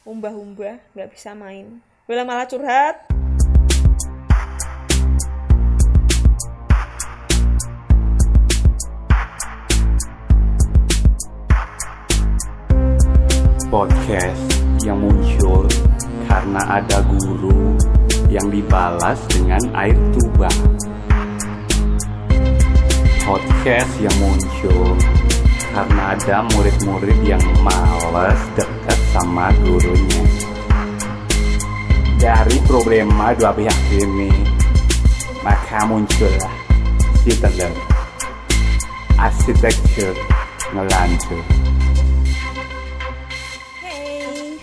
umbah-umbah, nggak bisa main. Bela malah curhat. Podcast yang muncul karena ada guru yang dibalas dengan air tuba. Podcast yang muncul karena ada murid-murid yang malas dekat sama gurunya. Dari problema dua pihak ini, maka muncullah Citadel Arsitektur Ngelantur. Hey.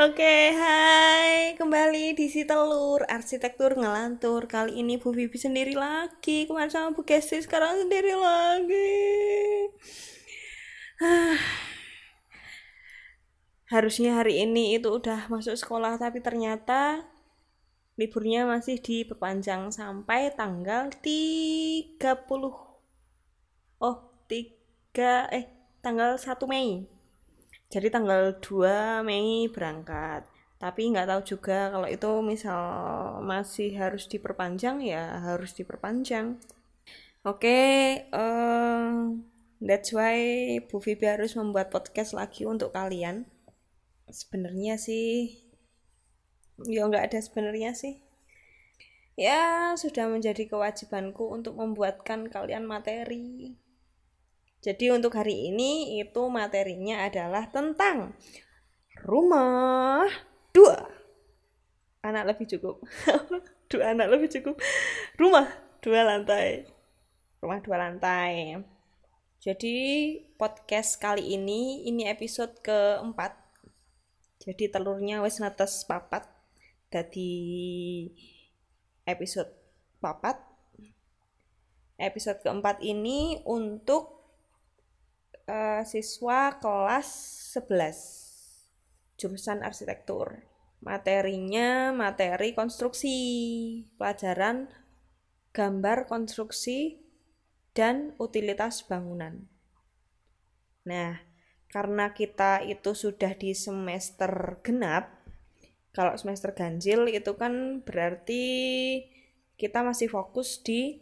Oke, hai. Kembali di Citelur Arsitektur Ngelantur. Kali ini Bu Bibi sendiri lagi. Kemarin sama Bu Gesi, sekarang sendiri lagi. Harusnya hari ini itu udah masuk sekolah, tapi ternyata liburnya masih diperpanjang sampai tanggal 30 tanggal 1 Mei. Jadi tanggal 2 Mei berangkat. Tapi nggak tahu juga kalau itu misal masih harus diperpanjang, ya harus diperpanjang. Oke, that's why Bu Vivi harus membuat podcast lagi untuk kalian. Sebenarnya sih nggak ada sebenarnya sih. Ya, sudah menjadi kewajibanku untuk membuatkan kalian materi. Jadi untuk hari ini itu materinya adalah tentang rumah 2 anak lebih cukup. 2 anak lebih cukup. Rumah 2 lantai. Rumah 2 lantai. Jadi podcast kali ini episode keempat. Jadi telurnya wis netes 4, dadi episode 4. Episode keempat ini untuk siswa kelas 11 jurusan arsitektur. Materinya materi konstruksi, pelajaran gambar konstruksi dan utilitas bangunan. Nah, karena kita itu sudah di semester genap, kalau semester ganjil itu kan berarti kita masih fokus di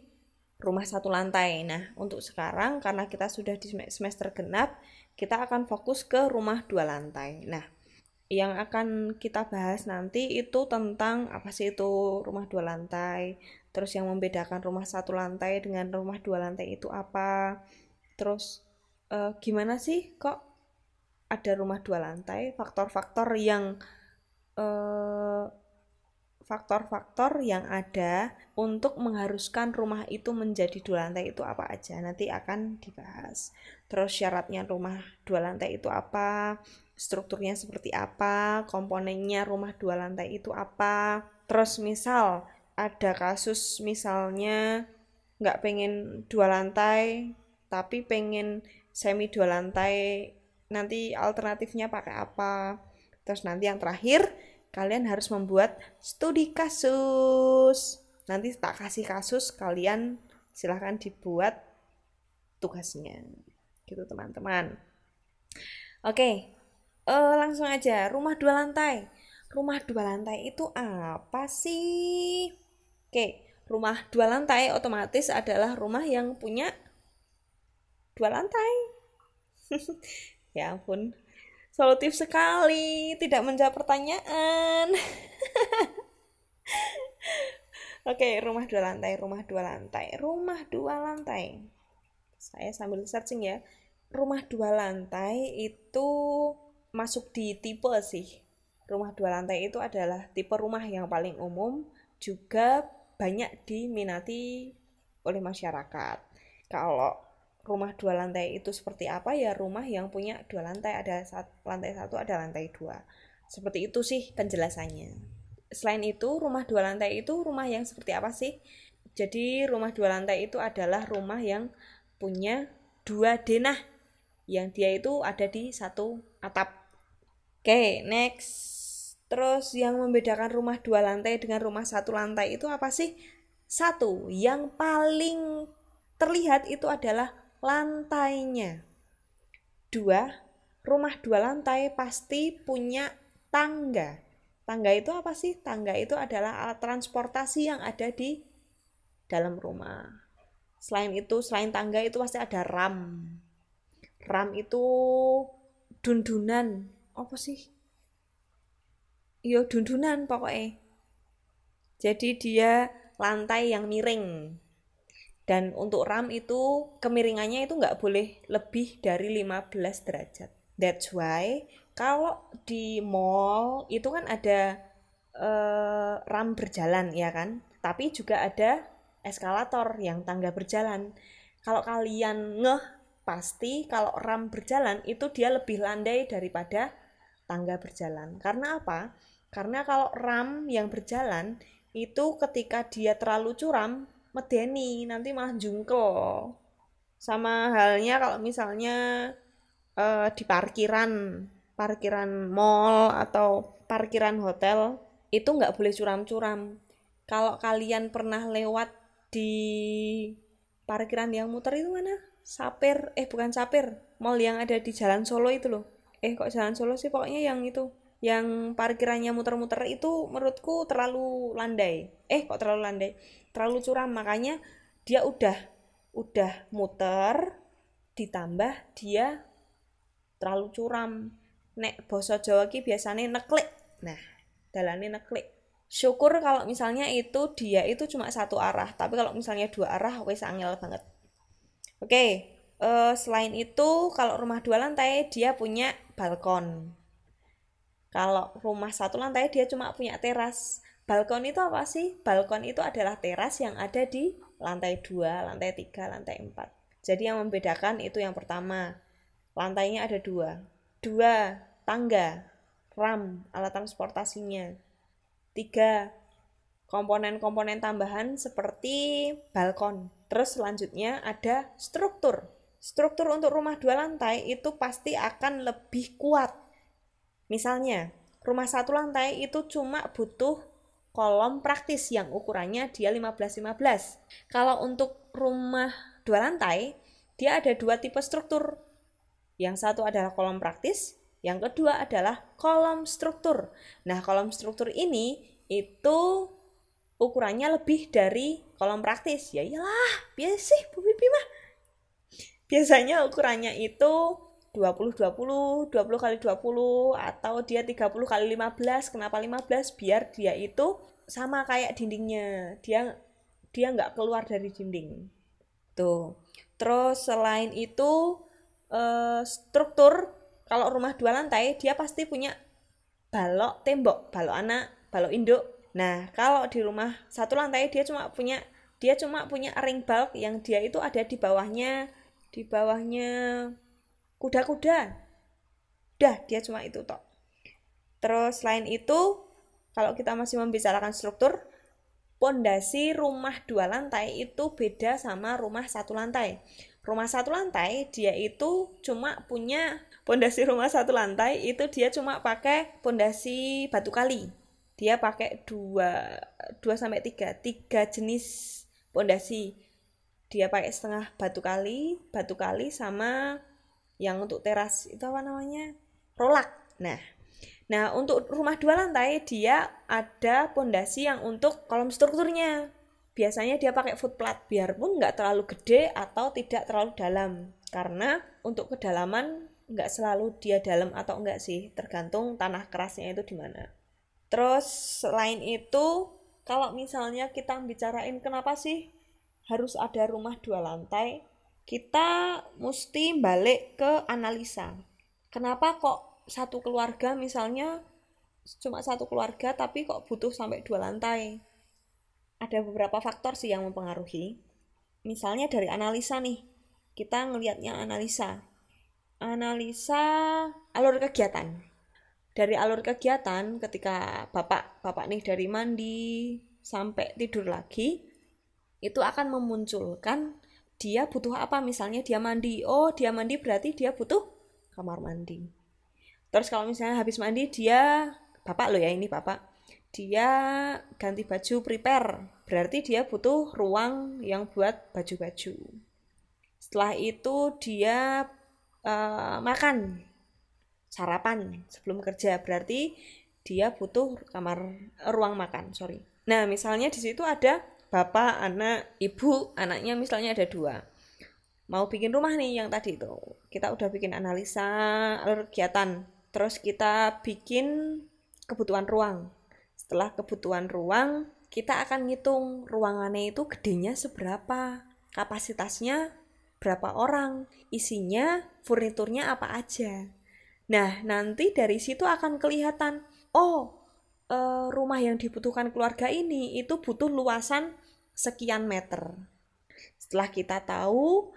rumah 1 lantai. Nah, untuk sekarang karena kita sudah di semester genap, kita akan fokus ke rumah 2 lantai. Nah, yang akan kita bahas nanti itu tentang apa sih itu rumah 2 lantai, terus yang membedakan rumah 1 lantai dengan rumah 2 lantai itu apa, terus gimana sih kok ada rumah 2 lantai, faktor-faktor yang ada untuk mengharuskan rumah itu menjadi 2 lantai itu apa aja, nanti akan dibahas. Terus syaratnya rumah 2 lantai itu apa, strukturnya seperti apa, komponennya rumah 2 lantai itu apa. Terus misal ada kasus misalnya nggak pengen 2 lantai tapi pengen semi 2 lantai, nanti alternatifnya pakai apa. Terus nanti yang terakhir kalian harus membuat studi kasus. Nanti tak kasih kasus, kalian silahkan dibuat tugasnya gitu teman-teman. Oke, langsung aja. Rumah 2 lantai itu apa sih? Oke, rumah 2 lantai otomatis adalah rumah yang punya 2 lantai. Ya ampun, solutif sekali, tidak menjawab pertanyaan. Oke, rumah 2 lantai. Saya sambil searching ya. Rumah 2 lantai itu masuk di tipe sih. Rumah 2 lantai itu adalah tipe rumah yang paling umum, juga banyak diminati oleh masyarakat. Kalau rumah 2 lantai itu seperti apa, ya rumah yang punya 2 lantai, ada lantai 1, ada lantai 2. Seperti itu sih penjelasannya. Selain itu, rumah 2 lantai itu rumah yang seperti apa sih? Jadi rumah 2 lantai itu adalah rumah yang punya 2 denah, yang dia itu ada di 1 atap. Oke, next. Terus yang membedakan rumah 2 lantai dengan rumah 1 lantai itu apa sih? 1, yang paling terlihat itu adalah lantainya. 2, rumah 2 lantai pasti punya tangga. Tangga itu apa sih? Tangga itu adalah alat transportasi yang ada di dalam rumah. Selain itu, selain tangga itu pasti ada ram. Ram itu dundunan. Apa sih? Iya, dundunan pokoknya. Jadi dia lantai yang miring. Dan untuk ram itu kemiringannya itu nggak boleh lebih dari 15 derajat. That's why kalau di mall itu kan ada ram berjalan ya kan, tapi juga ada eskalator yang tangga berjalan. Kalau kalian ngeh, pasti kalau ram berjalan itu dia lebih landai daripada tangga berjalan. Karena apa? Karena kalau ram yang berjalan itu ketika dia terlalu curam, medeni, nanti malah jungkel. Sama halnya kalau misalnya di parkiran mall atau parkiran hotel itu nggak boleh curam-curam. Kalau kalian pernah lewat di parkiran yang muter itu mana? Sapir, bukan Sapir, mall yang ada di Jalan Solo itu loh. Kok Jalan Solo sih, pokoknya yang itu, yang parkirannya muter-muter itu menurutku terlalu landai. Kok terlalu landai? Terlalu curam, makanya dia udah muter, ditambah dia terlalu curam. Nek basa Jawa ki biasane neklik. Nah, dalane neklik. Syukur kalau misalnya itu dia itu cuma 1 arah, tapi kalau misalnya 2 arah wis angel banget. Oke, selain itu kalau rumah 2 lantai dia punya balkon. Kalau rumah 1 lantai dia cuma punya teras. Balkon itu apa sih? Balkon itu adalah teras yang ada di lantai 2, lantai 3, lantai 4. Jadi yang membedakan itu yang pertama, lantainya ada 2. 2, tangga, ram, alat transportasinya. 3, komponen-komponen tambahan seperti balkon. Terus selanjutnya ada struktur. Struktur untuk rumah 2 lantai itu pasti akan lebih kuat. Misalnya, rumah 1 lantai itu cuma butuh kolom praktis yang ukurannya dia 15x15. Kalau untuk rumah 2 lantai, dia ada 2 tipe struktur. Yang satu adalah kolom praktis, yang kedua adalah kolom struktur. Nah, kolom struktur ini itu ukurannya lebih dari kolom praktis. Ya iyalah, biasa sih Bu Bibi mah. Biasanya ukurannya itu 20-20, 20x20, atau dia 30x15. Kenapa 15? Biar dia itu sama kayak dindingnya. Dia nggak keluar dari dinding. Tuh. Terus selain itu, struktur kalau rumah 2 lantai dia pasti punya balok tembok, balok anak, balok induk. Nah, kalau di rumah 1 lantai dia cuma punya ring balk yang dia itu ada di bawahnya kuda-kuda. Dah, dia cuma itu tok. Terus selain itu, kalau kita masih membicarakan struktur, pondasi rumah 2 lantai itu beda sama rumah 1 lantai. Rumah 1 lantai dia itu cuma punya pondasi, rumah 1 lantai itu dia cuma pakai pondasi batu kali. Dia pakai 2 sampai 3 jenis pondasi. Dia pakai setengah batu kali sama yang untuk teras itu apa namanya? Rolak. Nah, untuk rumah 2 lantai dia ada pondasi yang untuk kolom strukturnya. Biasanya dia pakai footplat, biarpun nggak terlalu gede atau tidak terlalu dalam. Karena untuk kedalaman nggak selalu dia dalam atau enggak sih, tergantung tanah kerasnya itu di mana. Terus selain itu, kalau misalnya kita bicarain kenapa sih harus ada rumah 2 lantai, kita mesti balik ke analisa. Kenapa kok satu keluarga misalnya cuma 1 keluarga tapi kok butuh sampai 2 lantai? Ada beberapa faktor sih yang mempengaruhi. Misalnya dari analisa nih, kita ngelihatnya analisa alur kegiatan. Dari alur kegiatan ketika bapak nih dari mandi sampai tidur lagi itu akan memunculkan dia butuh apa. Misalnya dia mandi, dia mandi berarti dia butuh kamar mandi. Terus kalau misalnya habis mandi dia, bapak loh ya ini bapak, dia ganti baju prepare, berarti dia butuh ruang yang buat baju-baju. Setelah itu dia makan. sarapan sebelum kerja, berarti dia butuh ruang makan, sorry. Nah, misalnya di situ ada bapak, anak, ibu, anaknya misalnya ada 2. Mau bikin rumah nih yang tadi itu. Kita udah bikin analisa alur kegiatan. Terus kita bikin kebutuhan ruang. Setelah kebutuhan ruang, kita akan ngitung ruangannya itu gedenya seberapa, kapasitasnya berapa orang, isinya, furniturnya apa aja. Nah, nanti dari situ akan kelihatan, rumah yang dibutuhkan keluarga ini itu butuh luasan sekian meter. Setelah kita tahu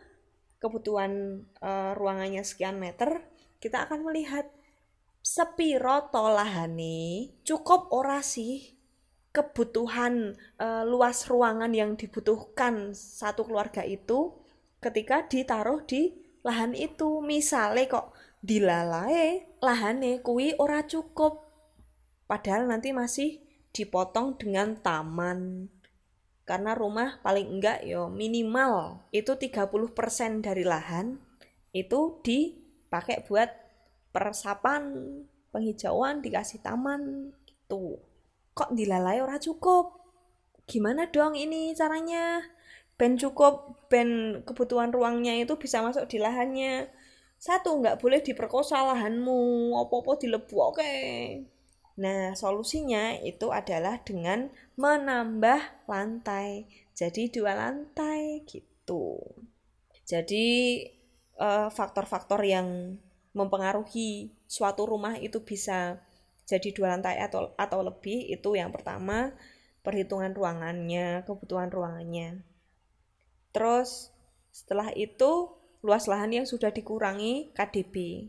kebutuhan ruangannya sekian meter, kita akan melihat sepiro to lahane, cukup ora sih kebutuhan luas ruangan yang dibutuhkan satu keluarga itu ketika ditaruh di lahan itu. Misale kok dilalae lahane kuwi ora cukup, padahal nanti masih dipotong dengan taman. Karena rumah paling enggak yo minimal itu 30% dari lahan itu dipakai buat persapan, penghijauan, dikasih taman gitu. Kok dilalai ora cukup? Gimana dong ini caranya? Ben cukup, ben kebutuhan ruangnya itu bisa masuk di lahannya. 1, enggak boleh diperkosa lahanmu, opo-opo dilebok oke. Nah, solusinya itu adalah dengan menambah lantai. Jadi 2 lantai gitu. Jadi faktor-faktor yang mempengaruhi suatu rumah itu bisa jadi 2 lantai atau lebih, itu yang pertama perhitungan ruangannya, kebutuhan ruangannya. Terus setelah itu luas lahan yang sudah dikurangi KDB,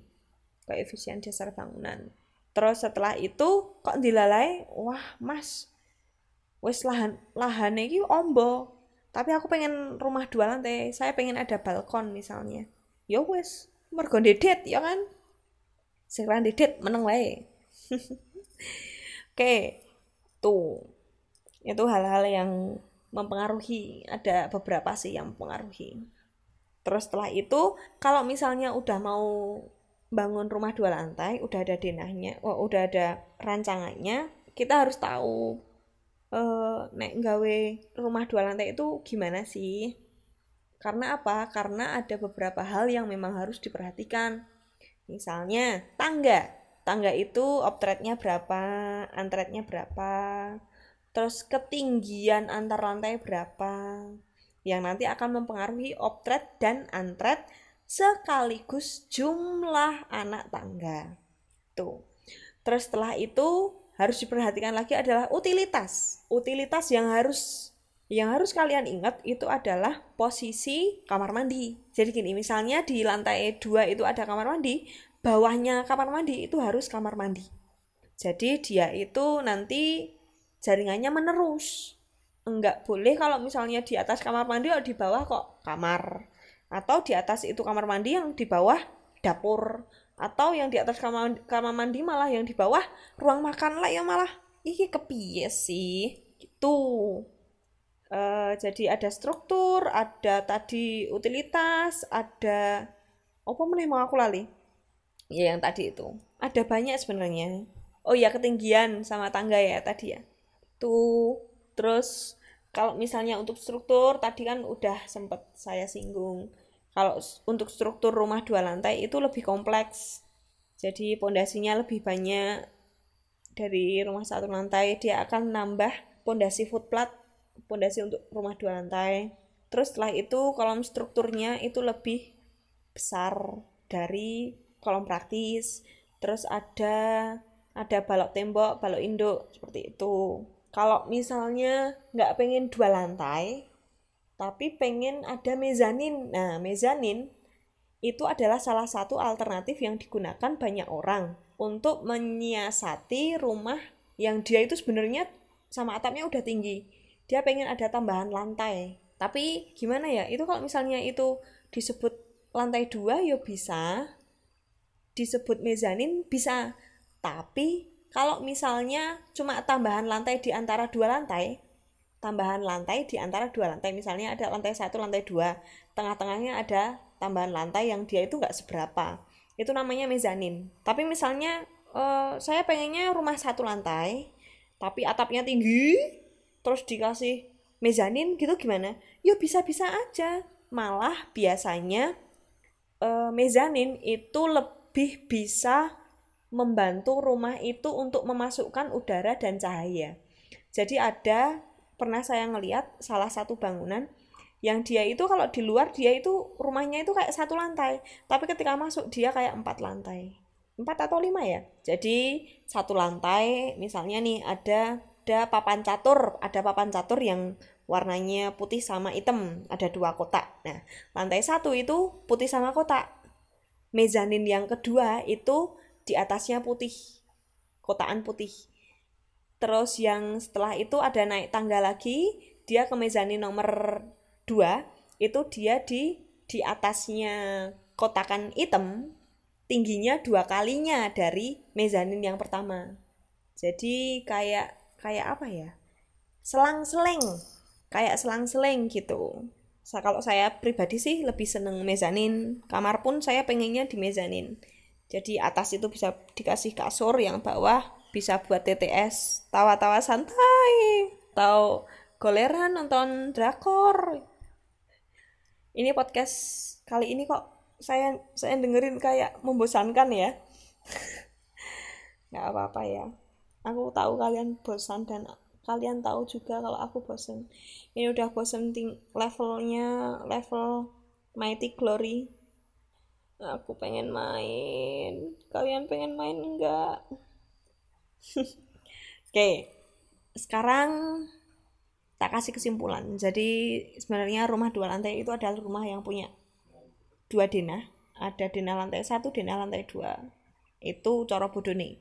koefisien dasar bangunan. Terus setelah itu kok dilalai, wah mas, wes lahan ini ombo, tapi aku pengen rumah 2 lantai, saya pengen ada balkon misalnya. Yo wes, mergo dedet ya kan, sekarang dedet meneng wae. Oke, tuh itu hal-hal yang mempengaruhi, ada beberapa sih yang mempengaruhi. Terus setelah itu kalau misalnya udah mau bangun rumah 2 lantai, udah ada denahnya, udah ada rancangannya, kita harus tahu nek nggawe rumah 2 lantai itu gimana sih? Karena apa? Karena ada beberapa hal yang memang harus diperhatikan. Misalnya tangga itu optretnya berapa, antretnya berapa, terus ketinggian antar lantai berapa, yang nanti akan mempengaruhi optret dan antret sekaligus jumlah anak tangga. Tuh. Terus setelah itu harus diperhatikan lagi adalah utilitas. Utilitas yang harus kalian ingat itu adalah posisi kamar mandi. Jadi gini, misalnya di lantai 2 itu ada kamar mandi, bawahnya kamar mandi itu harus kamar mandi. Jadi dia itu nanti jaringannya menerus. Enggak boleh kalau misalnya di atas kamar mandi, di bawah kok kamar. Atau di atas itu kamar mandi, yang di bawah dapur. Atau yang di atas kamar mandi malah yang di bawah ruang makan lah ya malah. Iki kepiye sih? Gitu. Jadi ada struktur, ada tadi utilitas, ada apa meneh mau aku lali? Ya yang tadi itu. Ada banyak sebenarnya. Oh ya, ketinggian sama tangga ya tadi ya. Tuh. Terus kalau misalnya untuk struktur tadi kan udah sempat saya singgung. Kalau untuk struktur rumah 2 lantai itu lebih kompleks. Jadi pondasinya lebih banyak dari rumah 1 lantai. Dia akan nambah pondasi footplat, pondasi untuk rumah 2 lantai. Terus setelah itu kolom strukturnya itu lebih besar dari kolom praktis. Terus ada balok tembok, balok induk seperti itu. Kalau misalnya nggak pengen 2 lantai, tapi pengen ada mezanin. Nah, mezanin itu adalah salah satu alternatif yang digunakan banyak orang untuk menyiasati rumah yang dia itu sebenarnya sama atapnya udah tinggi. Dia pengen ada tambahan lantai. Tapi gimana ya, itu kalau misalnya itu disebut lantai 2 ya bisa, disebut mezanin bisa. Tapi kalau misalnya cuma tambahan lantai di antara 2 lantai, misalnya ada lantai 1, lantai 2, tengah-tengahnya ada tambahan lantai yang dia itu nggak seberapa. itu namanya mezanin. Tapi misalnya saya pengennya rumah satu lantai tapi atapnya tinggi terus dikasih mezanin gitu, gimana? Ya bisa-bisa aja. Malah biasanya mezanin itu lebih bisa membantu rumah itu untuk memasukkan udara dan cahaya. Jadi ada, pernah saya ngelihat salah satu bangunan yang dia itu kalau di luar dia itu rumahnya itu kayak satu lantai, tapi ketika masuk dia kayak 4 lantai, 4 atau 5 ya. Jadi satu lantai misalnya nih ada papan catur, yang warnanya putih sama hitam, ada 2 kotak. Nah, lantai 1 itu putih sama kotak. Mezanin yang kedua itu di atasnya putih, kotaan putih. Terus yang setelah itu ada naik tangga lagi, dia ke mezanin nomor 2, itu dia di atasnya kotakan hitam, tingginya 2 kalinya dari mezanin yang pertama. Jadi kayak apa ya? Selang-seleng gitu. Kalau saya pribadi sih lebih seneng mezanin. Kamar pun saya pengennya di mezanin. Jadi atas itu bisa dikasih kasur, yang bawah bisa buat TTS, tawa-tawa santai, atau goleran nonton drakor. Ini podcast kali ini kok saya dengerin kayak membosankan ya. Nggak apa-apa ya. Aku tahu kalian bosan dan kalian tahu juga kalau aku bosen. Ini udah bosen level Mighty Glory. Aku pengen main. Kalian pengen main enggak? Oke. Sekarang tak kasih kesimpulan. Jadi sebenarnya rumah 2 lantai itu adalah rumah yang punya 2 denah. Ada denah lantai 1, denah lantai 2. Itu coro bodone.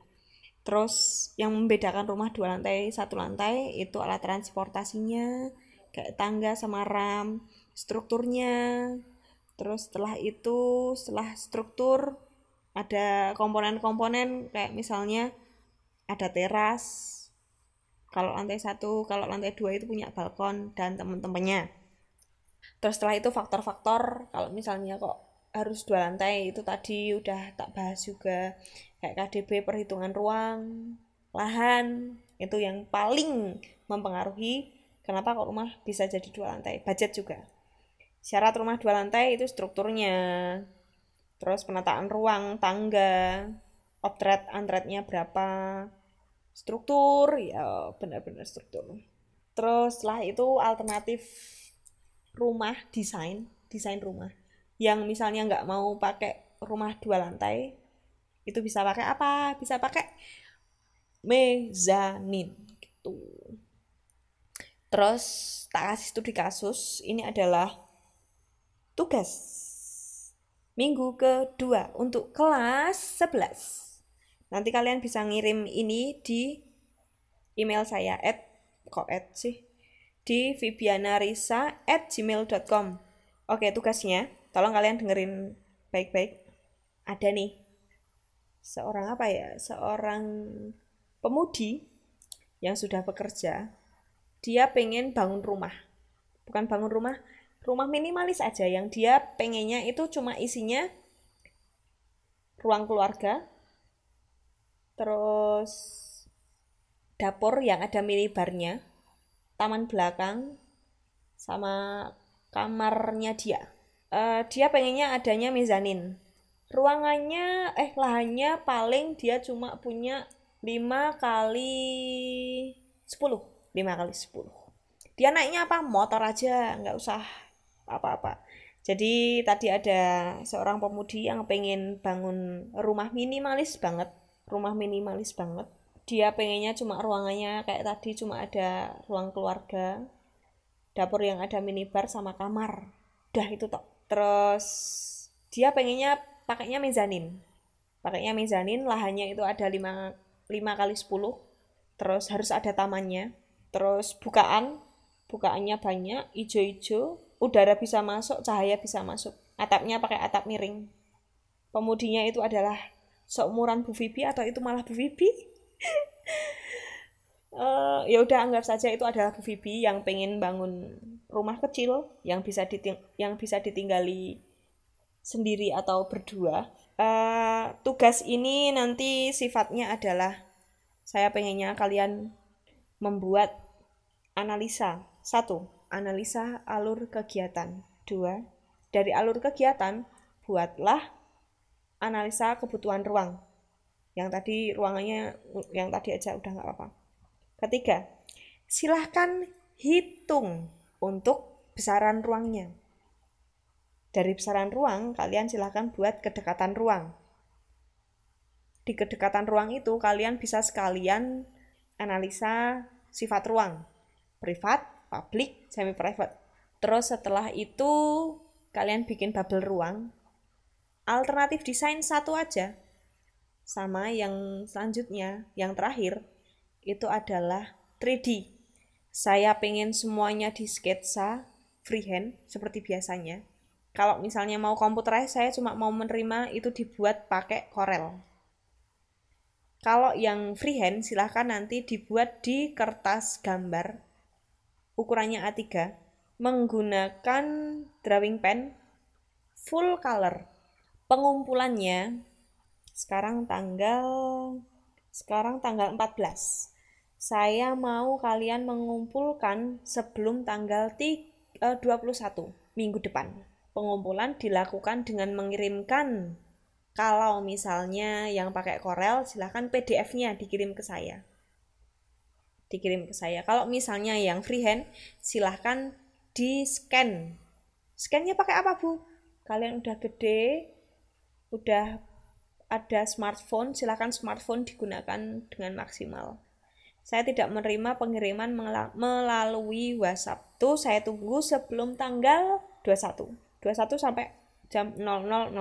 Terus yang membedakan rumah 2 lantai, 1 lantai itu alat transportasinya, kayak tangga sama ram, strukturnya. Terus setelah struktur ada komponen-komponen kayak misalnya ada teras. Kalau lantai 1, kalau lantai 2 itu punya balkon dan teman-temannya. Terus setelah itu faktor-faktor, kalau misalnya kok harus 2 lantai itu tadi udah tak bahas juga, kayak KDB, perhitungan ruang, lahan, itu yang paling mempengaruhi kenapa kok rumah bisa jadi 2 lantai. Budget juga, syarat rumah 2 lantai itu strukturnya, terus penataan ruang, tangga, outlet antretnya berapa, struktur ya benar-benar struktur. Terus setelah itu alternatif rumah, desain rumah. Yang misalnya nggak mau pakai rumah 2 lantai, itu bisa pakai apa? Bisa pakai mezanin gitu. Terus tak kasih studi kasus. Ini adalah tugas minggu kedua untuk kelas 11. Nanti kalian bisa ngirim ini di email saya di vibianarisa@gmail.com. Oke, tugasnya tolong kalian dengerin baik-baik. Ada nih seorang pemudi yang sudah bekerja, dia pengen bangun rumah. Bukan bangun rumah, rumah minimalis aja, yang dia pengennya itu cuma isinya ruang keluarga, terus dapur yang ada minibarnya, taman belakang, sama kamarnya dia. Dia pengennya adanya mezanin. Ruangannya, lahannya paling dia cuma punya 5 kali 10. Dia naiknya apa? Motor aja, nggak usah apa-apa. Jadi tadi ada seorang pemudi yang pengen bangun rumah minimalis banget. Dia pengennya cuma ruangannya kayak tadi, cuma ada ruang keluarga, dapur yang ada minibar, sama kamar. Udah itu tok. Terus dia pengennya pakainya mezanin, lahannya itu ada 5 kali 10, terus harus ada tamannya, terus bukaannya banyak, ijo-ijo, udara bisa masuk, cahaya bisa masuk, atapnya pakai atap miring. Pemudinya itu adalah seumuran Bu Vivi, atau itu malah Bu Bibi. Ya udah, anggap saja itu adalah Bu Vivi yang pengen bangun rumah kecil yang bisa ditinggali sendiri atau berdua. tugas ini nanti sifatnya adalah saya pengennya kalian membuat analisa. 1. Analisa alur kegiatan. 2. Dari alur kegiatan, buatlah analisa kebutuhan ruang. Yang tadi ruangannya, yang tadi aja udah nggak apa-apa. 3. Silahkan hitung untuk besaran ruangnya. Dari besaran ruang, kalian silahkan buat kedekatan ruang. Di kedekatan ruang itu, kalian bisa sekalian analisa sifat ruang. Privat, publik, semi-private. Terus setelah itu, kalian bikin bubble ruang. Alternatif desain 1 aja. Sama yang selanjutnya, yang terakhir, itu adalah 3D. Saya pengen semuanya di sketsa, freehand, seperti biasanya. Kalau misalnya mau komputerized, saya cuma mau menerima itu dibuat pakai Corel. Kalau yang freehand, silahkan nanti dibuat di kertas gambar, ukurannya A3, menggunakan drawing pen, full color. Pengumpulannya, sekarang tanggal 14. Saya mau kalian mengumpulkan sebelum tanggal 21, minggu depan. Pengumpulan dilakukan dengan mengirimkan, kalau misalnya yang pakai Corel silahkan PDF-nya dikirim ke saya. Kalau misalnya yang freehand silahkan di scan. Scan-nya pakai apa, Bu? Kalian udah gede, udah ada smartphone, silahkan smartphone digunakan dengan maksimal. Saya tidak menerima pengiriman melalui WhatsApp. Tuh, saya tunggu sebelum tanggal 21 sampai jam 00.00.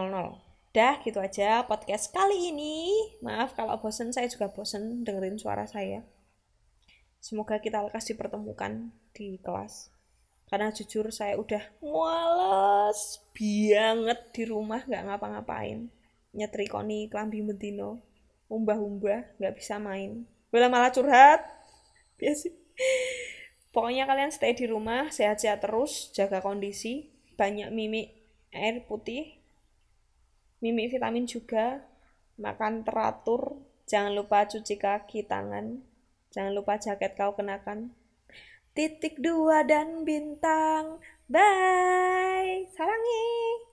Dah, gitu aja podcast kali ini. Maaf kalau bosen, saya juga bosen dengerin suara saya. Semoga kita lekas dipertemukan di kelas. Karena jujur saya udah males banget di rumah, gak ngapa-ngapain. Nyetrikoni klambi bendino, umbah-umbah, gak bisa main. Bila malah curhat. Biasa. Pokoknya kalian stay di rumah, sehat-sehat terus, jaga kondisi, banyak mimik air putih, mimik vitamin juga, makan teratur, jangan lupa cuci kaki tangan, jangan lupa jaket kau kenakan. 2 dan bintang, bye, sarangi.